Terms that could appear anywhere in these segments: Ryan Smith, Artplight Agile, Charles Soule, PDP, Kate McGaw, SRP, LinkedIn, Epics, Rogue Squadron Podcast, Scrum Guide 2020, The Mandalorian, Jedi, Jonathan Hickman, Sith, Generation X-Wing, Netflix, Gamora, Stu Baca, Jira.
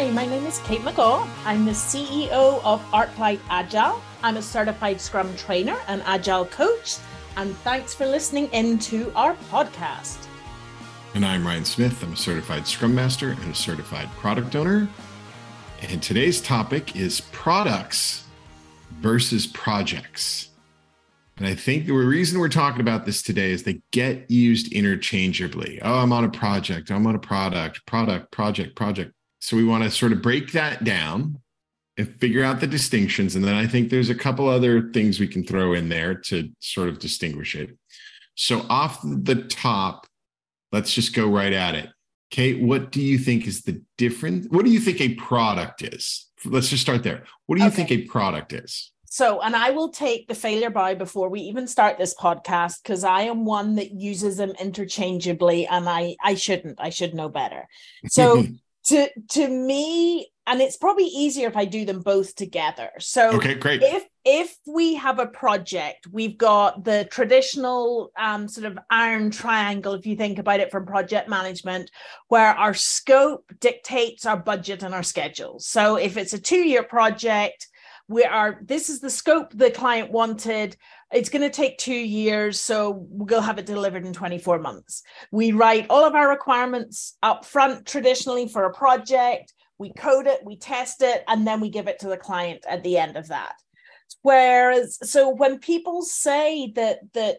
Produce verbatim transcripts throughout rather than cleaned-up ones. Hi, my name is Kate McGaw. I'm the C E O of Artplight Agile. I'm a certified Scrum trainer and Agile coach. And thanks for listening in to our podcast. And I'm Ryan Smith. I'm a certified Scrum Master and a certified product owner. And today's topic is products versus projects. And I think the reason we're talking about this today is they get used interchangeably. Oh, I'm on a project. I'm on a product, product, project, project. So we want to sort of break that down and figure out the distinctions. And then I think there's a couple other things we can throw in there to sort of distinguish it. So off the top, let's just go right at it. Kate, what do you think is the difference? What do you think a product is? Let's just start there. What do you okay. think a product is? So, and I will take the failure bow before we even start this podcast, because I am one that uses them interchangeably, and I, I shouldn't. I should know better. So to to me, and it's probably easier if I do them both together. So okay, great. if if we have a project, we've got the traditional um, sort of iron triangle, if you think about it from project management, where our scope dictates our budget and our schedule. So if it's a two-year project, we are, this is the scope the client wanted. It's going to take two years, so we'll have it delivered in twenty-four months. We write all of our requirements up front traditionally for a project. We code it, we test it, and then we give it to the client at the end of that. Whereas, so when people say that that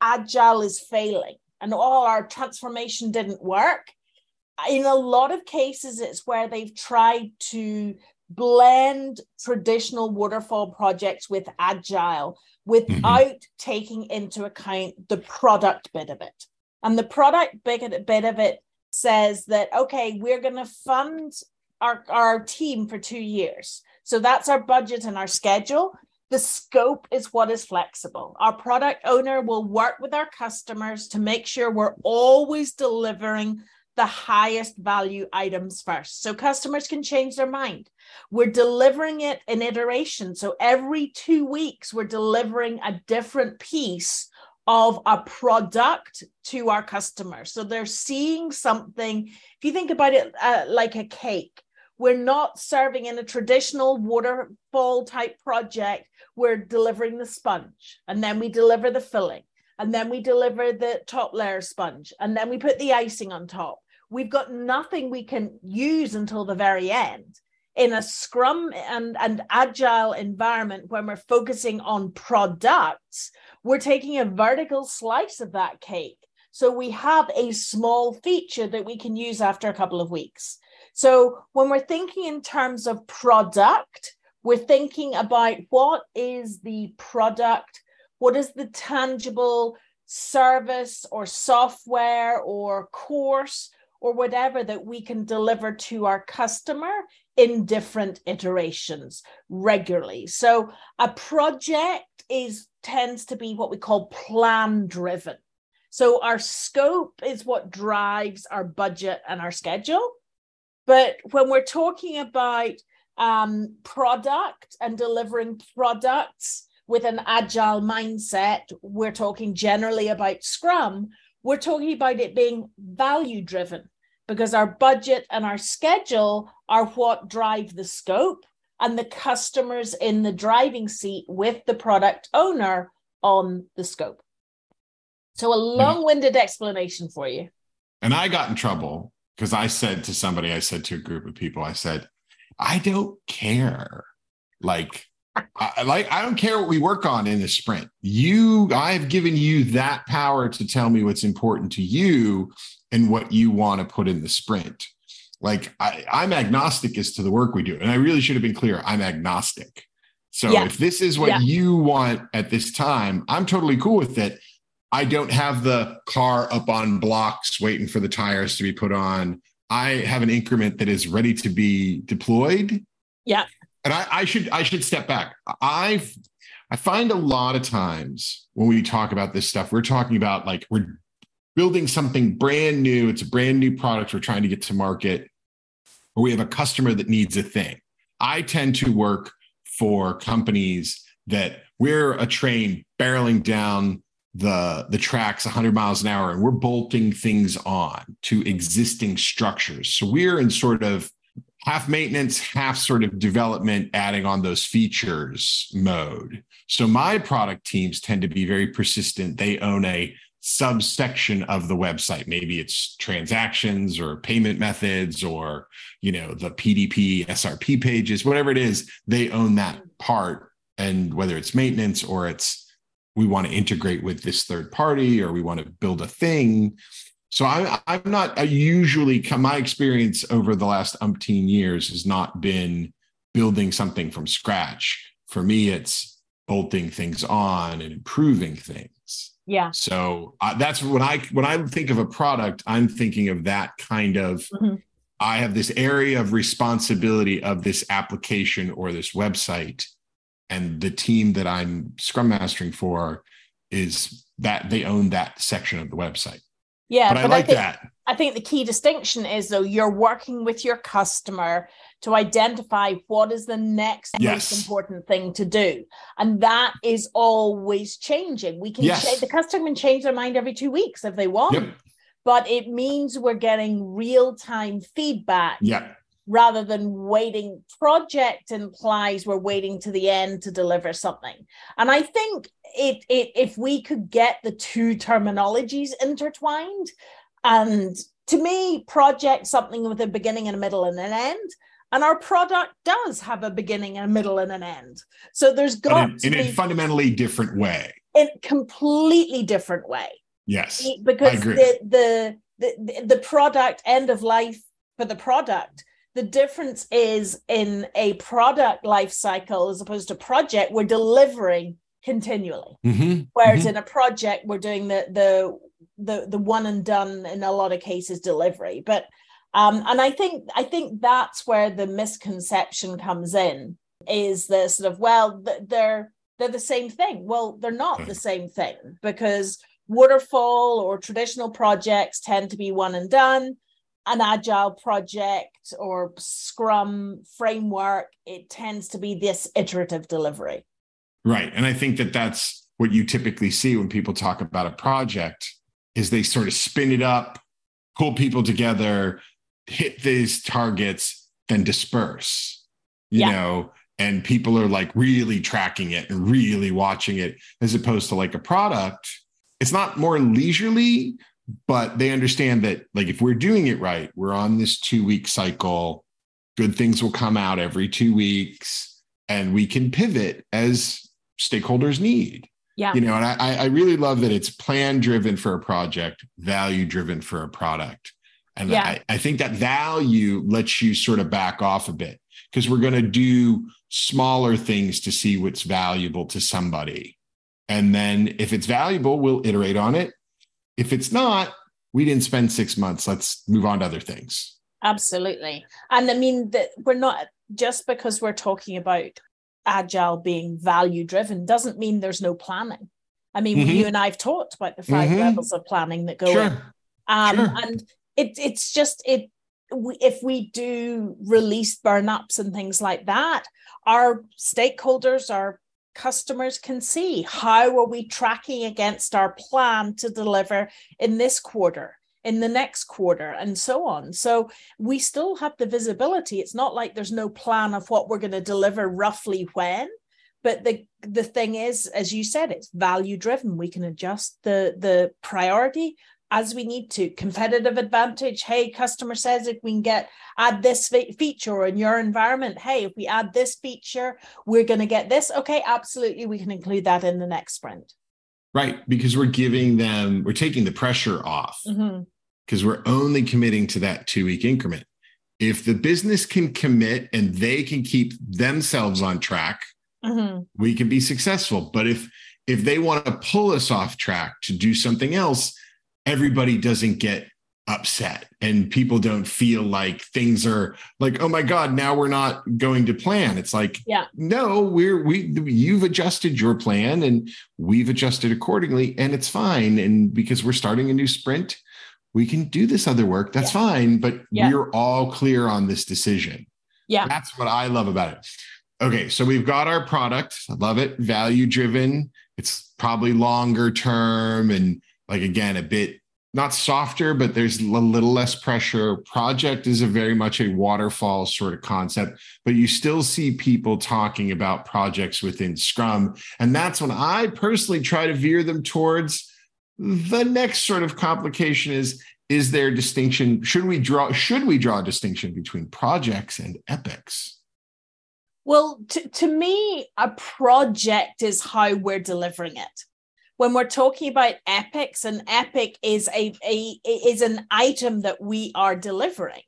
Agile is failing and all our transformation didn't work, in a lot of cases, it's where they've tried to blend traditional waterfall projects with Agile without mm-hmm. taking into account the product bit of it. And the product bit of it says that, okay, we're going to fund our, our team for two years. So that's our budget and our schedule. The scope is what is flexible. Our product owner will work with our customers to make sure we're always delivering the highest value items first. So customers can change their mind. We're delivering it in iteration. So every two weeks, we're delivering a different piece of a product to our customers. So they're seeing something. If you think about it uh, like a cake, we're not serving in a traditional waterfall type project. We're delivering the sponge, and then we deliver the filling, and then we deliver the top layer sponge, and then we put the icing on top. We've got nothing we can use until the very end. In a Scrum and, and Agile environment, when we're focusing on products, we're taking a vertical slice of that cake. So we have a small feature that we can use after a couple of weeks. So when we're thinking in terms of product, we're thinking about what is the product, what is the tangible service or software or course or whatever that we can deliver to our customer in different iterations regularly. So a project is tends to be what we call plan driven. So our scope is what drives our budget and our schedule. But when we're talking about um, product and delivering products with an agile mindset, we're talking generally about Scrum. We're talking about it being value driven, because our budget and our schedule are what drive the scope, and the customer's in the driving seat with the product owner on the scope. So a long-winded explanation for you. And I got in trouble because I said to somebody, I said to a group of people, I said, I don't care. Like, I, like, I don't care what we work on in this sprint. You, I've given you that power to tell me what's important to you and what you want to put in the sprint. Like I, I'm agnostic as to the work we do. And I really should have been clear. I'm agnostic. So yeah. if this is what yeah. you want at this time, I'm totally cool with it. I don't have the car up on blocks waiting for the tires to be put on. I have an increment that is ready to be deployed. Yeah. And I, I should I should step back. I've I find a lot of times when we talk about this stuff, we're talking about like we're building something brand new. It's a brand new product we're trying to get to market, or we have a customer that needs a thing. I tend to work for companies that we're a train barreling down the, the tracks one hundred miles an hour, and we're bolting things on to existing structures. So we're in sort of half maintenance, half sort of development, adding on those features mode. So my product teams tend to be very persistent. They own a subsection of the website. Maybe it's transactions or payment methods or, you know, the P D P, S R P pages, whatever it is, they own that part. And whether it's maintenance or it's, we want to integrate with this third party or we want to build a thing. So I, I'm not I usually, my experience over the last umpteen years has not been building something from scratch. For me, it's bolting things on and improving things. Yeah. So uh, that's when I when I think of a product, I'm thinking of that kind of, mm-hmm. I have this area of responsibility of this application or this website, and the team that I'm Scrum Mastering for is that they own that section of the website. Yeah. But, but I like I think, that. I think the key distinction is, though, you're working with your customer to identify what is the next yes. most important thing to do. And that is always changing. We can yes. change, the customer can change their mind every two weeks if they want, yep. but it means we're getting real-time feedback yep. rather than waiting. Project implies we're waiting to the end to deliver something. And I think it, it if we could get the two terminologies intertwined, and to me, project something with a beginning and a middle and an end. And our product does have a beginning and a middle and an end. So there's got in, to in be, a fundamentally different way. In a completely different way. Yes. Because I agree. The, the the the product end of life for the product, the difference is in a product life cycle as opposed to project, we're delivering continually. Mm-hmm. Whereas mm-hmm. in a project, we're doing the the the the one and done in a lot of cases delivery. But Um, and I think I think that's where the misconception comes in, is the sort of, well, they're they're the same thing. Well, they're not the same thing, because waterfall or traditional projects tend to be one and done. An agile project or Scrum framework, it tends to be this iterative delivery. Right. And I think that that's what you typically see when people talk about a project, is they sort of spin it up, pull people together, hit these targets, then disperse, you yeah. know, and people are like really tracking it and really watching it, as opposed to like a product. It's not more leisurely, but they understand that, like, if we're doing it right, we're on this two week cycle, good things will come out every two weeks and we can pivot as stakeholders need. Yeah. You know, and I, I really love that it's plan driven for a project, value driven for a product. And yeah. I, I think that value lets you sort of back off a bit, because we're going to do smaller things to see what's valuable to somebody. And then if it's valuable, we'll iterate on it. If it's not, we didn't spend six months. Let's move on to other things. Absolutely. And I mean, that we're not, just because we're talking about agile being value driven doesn't mean there's no planning. I mean, mm-hmm. you and I've talked about the five mm-hmm. levels of planning that go sure. in. Um, sure. And it, it's just, it. We, if we do release burn ups and things like that, our stakeholders, our customers can see, how are we tracking against our plan to deliver in this quarter, in the next quarter, and so on. So we still have the visibility. It's not like there's no plan of what we're going to deliver roughly when, but the the thing is, as you said, it's value driven. We can adjust the the priority as we need to. Competitive advantage. Hey, customer says if we can get add this fe- feature in your environment, hey, if we add this feature, we're going to get this. Okay, absolutely. We can include that in the next sprint. Right. Because we're giving them, we're taking the pressure off, because mm-hmm. we're only committing to that two week increment. If the business can commit and they can keep themselves on track, mm-hmm. we can be successful. But if, if they want to pull us off track to do something else, everybody doesn't get upset, and people don't feel like things are like, oh my God, now we're not going to plan. It's like, yeah, no, we're, we, you've adjusted your plan and we've adjusted accordingly, and it's fine. And because we're starting a new sprint, we can do this other work. That's yeah. fine. But yeah. we're all clear on this decision. Yeah. That's what I love about it. Okay. So we've got our product. I love it. Value driven. It's probably longer term. And like, again, a bit not softer, but there's a little less pressure. Project is a very much a waterfall sort of concept, but you still see people talking about projects within Scrum. And that's when I personally try to veer them towards the next sort of complication is, is there a distinction? Should we draw, should we draw a distinction between projects and epics? Well, to, to me, a project is how we're delivering it. When we're talking about epics, an epic is a, a is an item that we are delivering.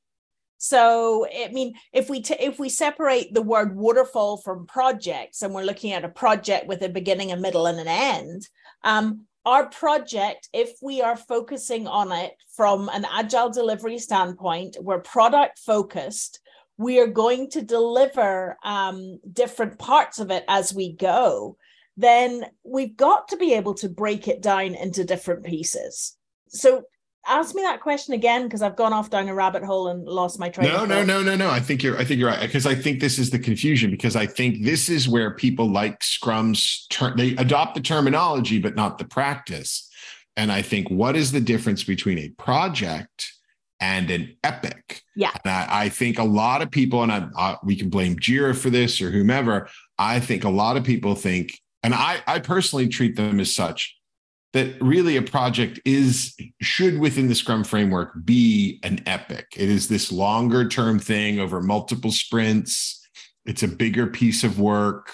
So, I mean, if we t- if we separate the word waterfall from projects, and we're looking at a project with a beginning, a middle, and an end, um, our project, if we are focusing on it from an agile delivery standpoint, we're product focused. We are going to deliver um, different parts of it as we go. Then we've got to be able to break it down into different pieces. So ask me that question again, because I've gone off down a rabbit hole and lost my train. No, no, no, no, no. I think you're I think you're right, because I think this is the confusion, because I think this is where people like Scrum's, ter- they adopt the terminology, but not the practice. And I think, what is the difference between a project and an epic? Yeah. And I, I think a lot of people, and I, I, we can blame Jira for this or whomever, I think a lot of people think, and I, I personally treat them as such, that really a project is, should within the Scrum framework be an epic. It is this longer term thing over multiple sprints. It's a bigger piece of work.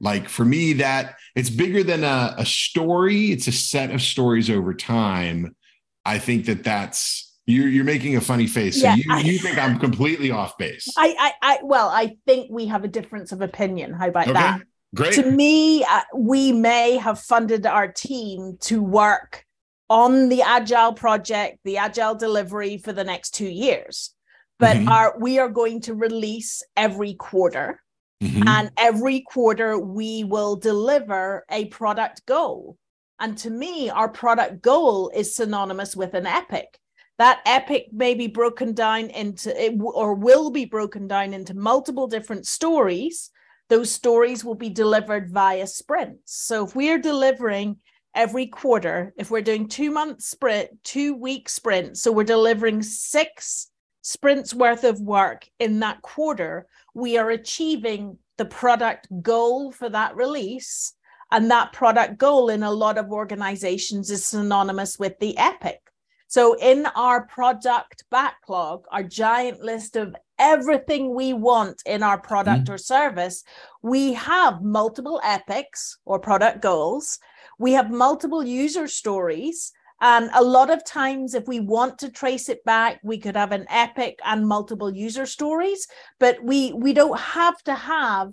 Like for me, that it's bigger than a, a story. It's a set of stories over time. I think that that's, You're, you're making a funny face. So yeah, you, I, you think I'm completely off base. I, I, I, well, I think we have a difference of opinion. How about okay, that? Great. To me, uh, we may have funded our team to work on the Agile project, the Agile delivery for the next two years. But mm-hmm. our, we are going to release every quarter. Mm-hmm. And every quarter we will deliver a product goal. And to me, our product goal is synonymous with an epic. That epic may be broken down into, or will be broken down into multiple different stories. Those stories will be delivered via sprints. So if we're delivering every quarter, if we're doing two month sprint, two week sprint, so we're delivering six sprints worth of work in that quarter, we are achieving the product goal for that release. And that product goal in a lot of organizations is synonymous with the epic. So in our product backlog, our giant list of everything we want in our product mm-hmm. or service, we have multiple epics or product goals. We have multiple user stories. And a lot of times, if we want to trace it back, we could have an epic and multiple user stories. But we, we don't have to have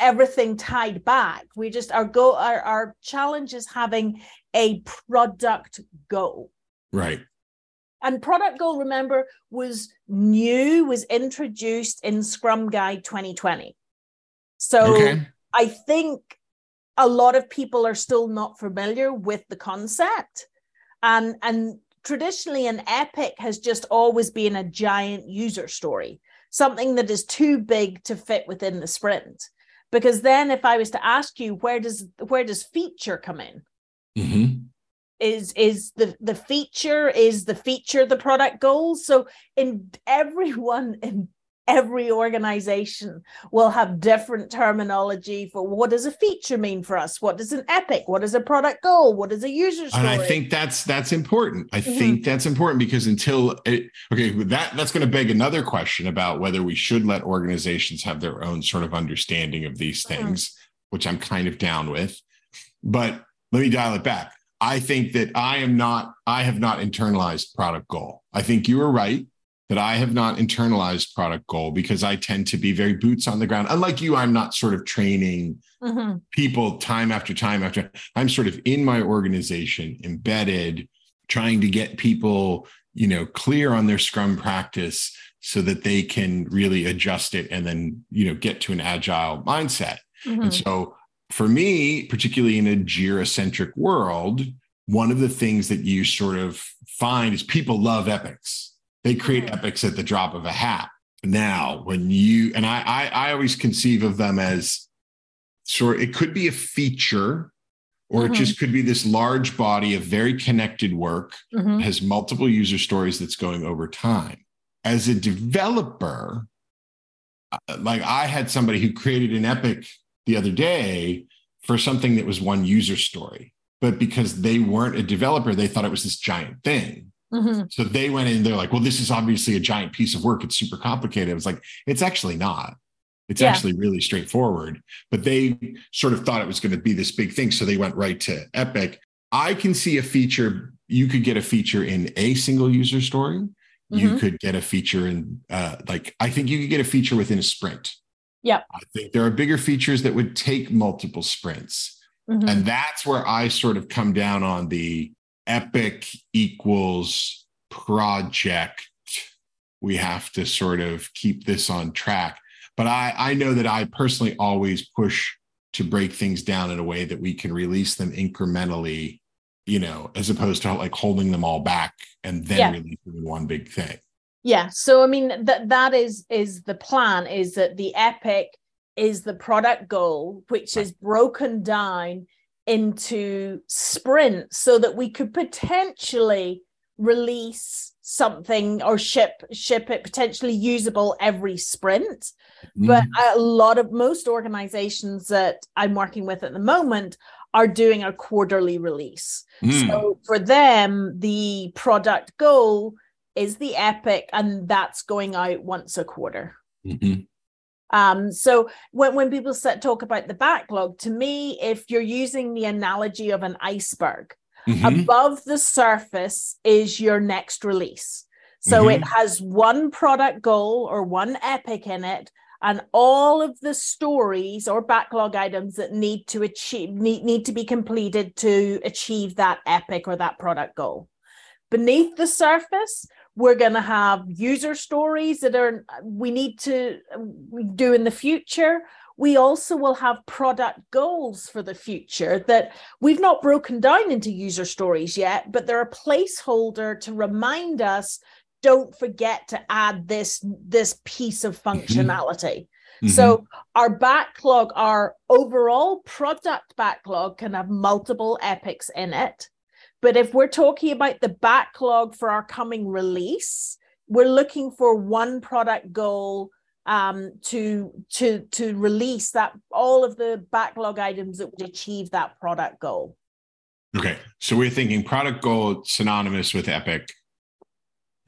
everything tied back. We just, our go, our, our challenge is having a product goal. Right. And product goal, remember, was new, was introduced in Scrum Guide twenty twenty. So okay. I think a lot of people are still not familiar with the concept. And, and traditionally, an epic has just always been a giant user story, something that is too big to fit within the sprint. Because then if I was to ask you, where does where does feature come in? Mm-hmm. Is is the, the feature, is the feature the product goal? So in everyone, in every organization will have different terminology for what does a feature mean for us? What does an epic? What is a product goal? What is a user story? And I think that's that's important. I mm-hmm. think that's important because until, it, okay, that that's going to beg another question about whether we should let organizations have their own sort of understanding of these things, mm-hmm. which I'm kind of down with. But let me dial it back. I think that I am not, I have not internalized product goal. I think you are right that I have not internalized product goal because I tend to be very boots on the ground. Unlike you, I'm not sort of training mm-hmm. people time after time after. I'm sort of in my organization, embedded, trying to get people, you know, clear on their Scrum practice so that they can really adjust it and then, you know, get to an agile mindset. Mm-hmm. And so for me, particularly in a Jira-centric world, one of the things that you sort of find is people love epics. They create mm-hmm. epics at the drop of a hat. Now, when you, and I, I, I always conceive of them as sort of, it could be a feature, Or mm-hmm. it just could be this large body of very connected work, mm-hmm. has multiple user stories that's going over time. As a developer, like I had somebody who created an epic the other day for something that was one user story, but because they weren't a developer, they thought it was this giant thing. Mm-hmm. So they went in, they're like, well, this is obviously a giant piece of work. It's super complicated. I was like, it's actually not. It's yeah. actually really straightforward, but they sort of thought it was going to be this big thing. So they went right to Epic. I can see a feature. You could get a feature in a single user story. Mm-hmm. You could get a feature in uh, like, I think you could get a feature within a sprint. Yeah. I think there are bigger features that would take multiple sprints. Mm-hmm. And that's where I sort of come down on the Epic equals project. We have to sort of keep this on track. But I, I know that I personally always push to break things down in a way that we can release them incrementally, you know, as opposed to like holding them all back and then yeah. release them in one big thing. Yeah. So, I mean, that that is, is the plan, is that the Epic is the product goal, which right. is broken down into sprints so that we could potentially release something or ship ship it potentially usable every sprint. Mm. But a lot of most organizations that I'm working with at the moment are doing a quarterly release. Mm. So for them, the product goal is the Epic, and that's going out once a quarter. Mm-hmm. Um, so when, when people set, talk about the backlog, to me, if you're using the analogy of an iceberg, mm-hmm. above the surface is your next release. So mm-hmm. it has one product goal or one Epic in it, and all of the stories or backlog items that need to achieve need, need to be completed to achieve that Epic or that product goal. Beneath the surface, we're going to have user stories that are we need to do in the future. We also will have product goals for the future that we've not broken down into user stories yet, but they're a placeholder to remind us, don't forget to add this, this piece of functionality. Mm-hmm. So our backlog, our overall product backlog can have multiple Epics in it. But if we're talking about the backlog for our coming release, we're looking for one product goal um, to, to, to release that all of the backlog items that would achieve that product goal. Okay. So we're thinking product goal synonymous with Epic.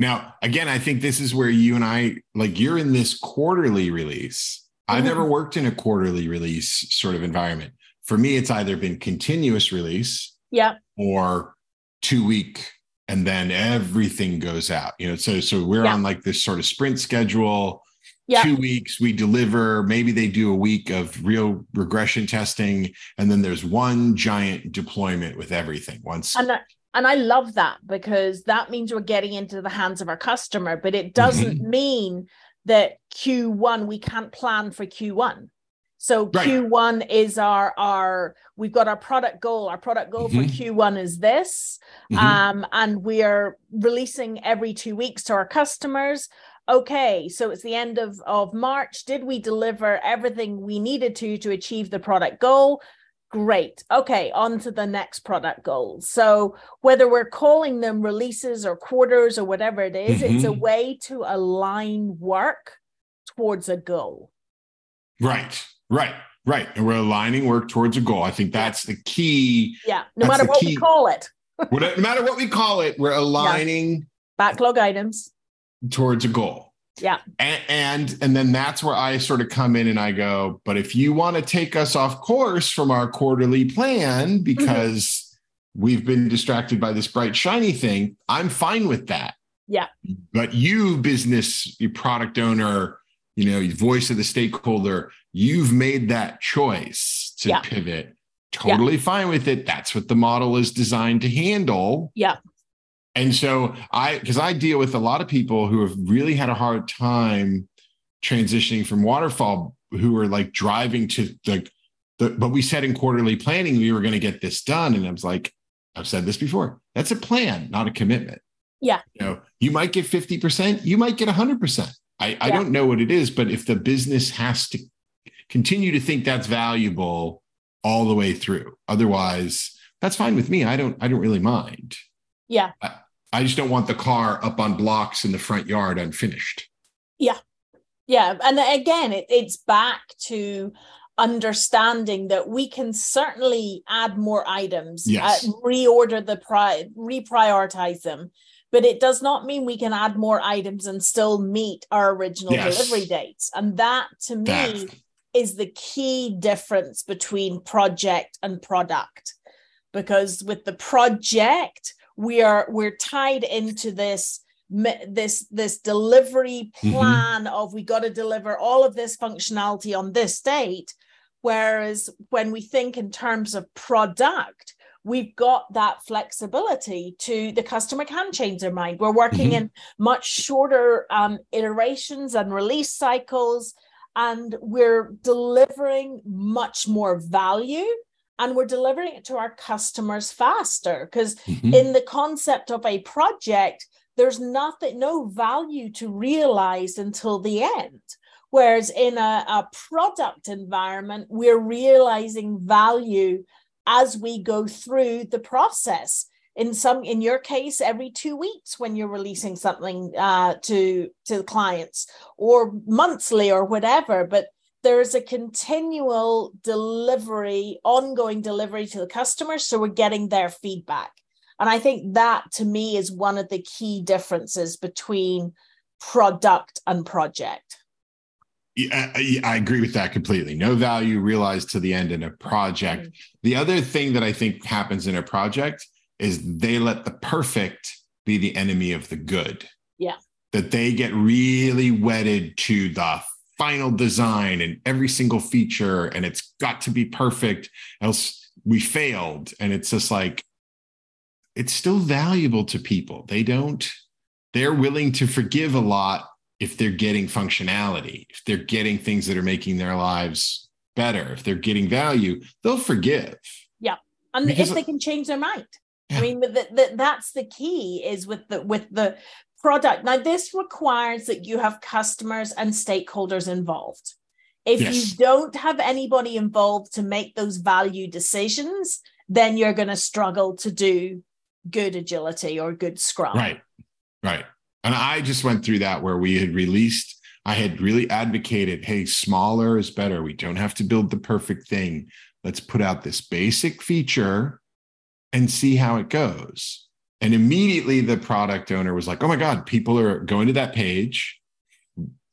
Now, again, I think this is where you and I, like you're in this quarterly release. Mm-hmm. I've never worked in a quarterly release sort of environment. For me, it's either been continuous release yeah. or two week and then everything goes out, you know, so, so we're yeah. on like this sort of sprint schedule. Yeah. Two weeks, we deliver, maybe they do a week of real regression testing. And then there's one giant deployment with everything once. And I, and I love that because that means we're getting into the hands of our customer, but it doesn't mm-hmm. mean that Q one, we can't plan for Q one. So right. Q one is our, our, we've got our product goal. Our product goal mm-hmm. for Q one is this. Mm-hmm. Um, and we are releasing every two weeks to our customers. Okay, so it's the end of, of March. Did we deliver everything we needed to to achieve the product goal? Great. Okay, on to the next product goal. So whether we're calling them releases or quarters or whatever it is, mm-hmm. it's a way to align work towards a goal. Right, right, right. And we're aligning work towards a goal. I think that's the key. Yeah, no matter what we call it. No matter what we call it, we're aligning. Yeah. Backlog items. Towards a goal. Yeah. And, and and then that's where I sort of come in and I go, but if you want to take us off course from our quarterly plan because mm-hmm. we've been distracted by this bright shiny thing, I'm fine with that. Yeah. But you business, you product owner, you know, you voice of the stakeholder, you've made that choice to yeah. pivot. Totally yeah. fine with it. That's what the model is designed to handle. Yeah. And so I, because I deal with a lot of people who have really had a hard time transitioning from waterfall, who are like driving to like, the, but we said in quarterly planning, we were going to get this done. And I was like, I've said this before. That's a plan, not a commitment. Yeah. You know, you might get fifty percent, you might get one hundred percent. I, yeah. I don't know what it is, but if the business has to continue to think that's valuable, all the way through. Otherwise, that's fine with me. I don't, I don't really mind. Yeah. I, I just don't want the car up on blocks in the front yard unfinished. Yeah. Yeah. And again, it, it's back to understanding that we can certainly add more items, yes. uh, reorder the pri- reprioritize them, but it does not mean we can add more items and still meet our original yes. delivery dates. And that to me that. is the key difference between project and product, because with the project, we are, we're tied into this this this delivery plan mm-hmm. of we got to deliver all of this functionality on this date, whereas when we think in terms of product, we've got that flexibility to the customer can change their mind. We're working mm-hmm. in much shorter um, iterations and release cycles, and we're delivering much more value. And we're delivering it to our customers faster because mm-hmm. in the concept of a project, there's nothing, no value to realize until the end. Whereas in a, a product environment, we're realizing value as we go through the process. In some, in your case, every two weeks when you're releasing something uh, to to clients, or monthly or whatever, but there is a continual delivery, ongoing delivery to the customer. So we're getting their feedback. And I think that to me is one of the key differences between product and project. Yeah, I, I agree with that completely. No value realized to the end in a project. Mm-hmm. The other thing that I think happens in a project is they let the perfect be the enemy of the good. Yeah. That they get really wedded to the final design and every single feature, and it's got to be perfect, else we failed. And it's just like, it's still valuable to people. They don't, they're willing to forgive a lot if they're getting functionality, if they're getting things that are making their lives better, if they're getting value, they'll forgive. Yeah. And because if they can change their mind. Yeah. I mean, the, the, that's the key is with the, with the, product. Now, this requires that you have customers and stakeholders involved. If yes. you don't have anybody involved to make those value decisions, then you're going to struggle to do good agility or good Scrum. Right, right. And I just went through that where we had released, I had really advocated, hey, smaller is better. We don't have to build the perfect thing. Let's put out this basic feature and see how it goes. And immediately the product owner was like, oh my God, people are going to that page.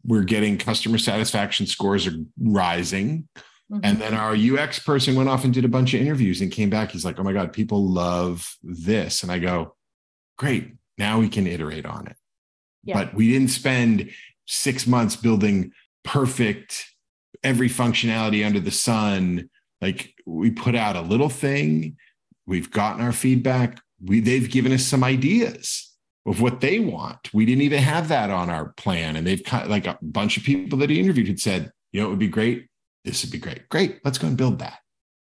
We're getting customer satisfaction scores are rising. Mm-hmm. And then our U X person went off and did a bunch of interviews and came back. He's like, oh my God, people love this. And I go, great. Now we can iterate on it. Yeah. But we didn't spend six months building perfect, every functionality under the sun. Like we put out a little thing. We've gotten our feedback. We, they've given us some ideas of what they want. We didn't even have that on our plan. And they've kind of, like a bunch of people that he interviewed had said, you know, it would be great. This would be great. Great. Let's go and build that.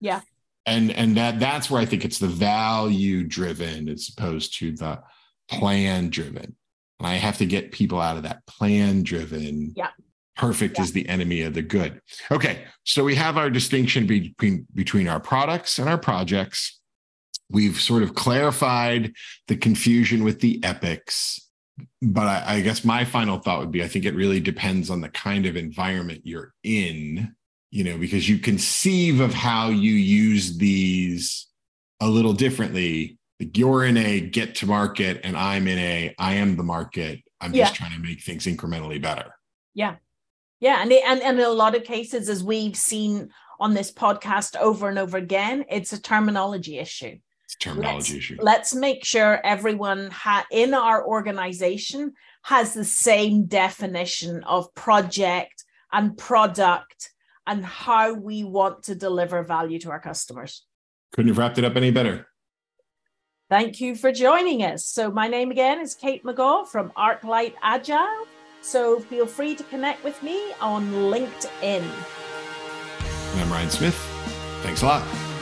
Yeah. And, and that, that's where I think it's the value driven as opposed to the plan driven. And I have to get people out of that plan driven. Yeah. Perfect yeah. is the enemy of the good. Okay. So we have our distinction between, between our products and our projects. We've sort of clarified the confusion with the epics, but I, I guess my final thought would be, I think it really depends on the kind of environment you're in, you know, because you conceive of how you use these a little differently. Like you're in a get to market and I'm in a, I am the market. I'm yeah. just trying to make things incrementally better. Yeah. Yeah. And, it, and, and in a lot of cases, as we've seen on this podcast over and over again, it's a terminology issue. Terminology let's, issue. Let's make sure everyone ha- in our organization has the same definition of project and product and how we want to deliver value to our customers. Couldn't have wrapped it up any better. Thank you for joining us. So my name again is Kate McGaw from Artplight Agile. So feel free to connect with me on LinkedIn. And I'm Ryan Smith. Thanks a lot.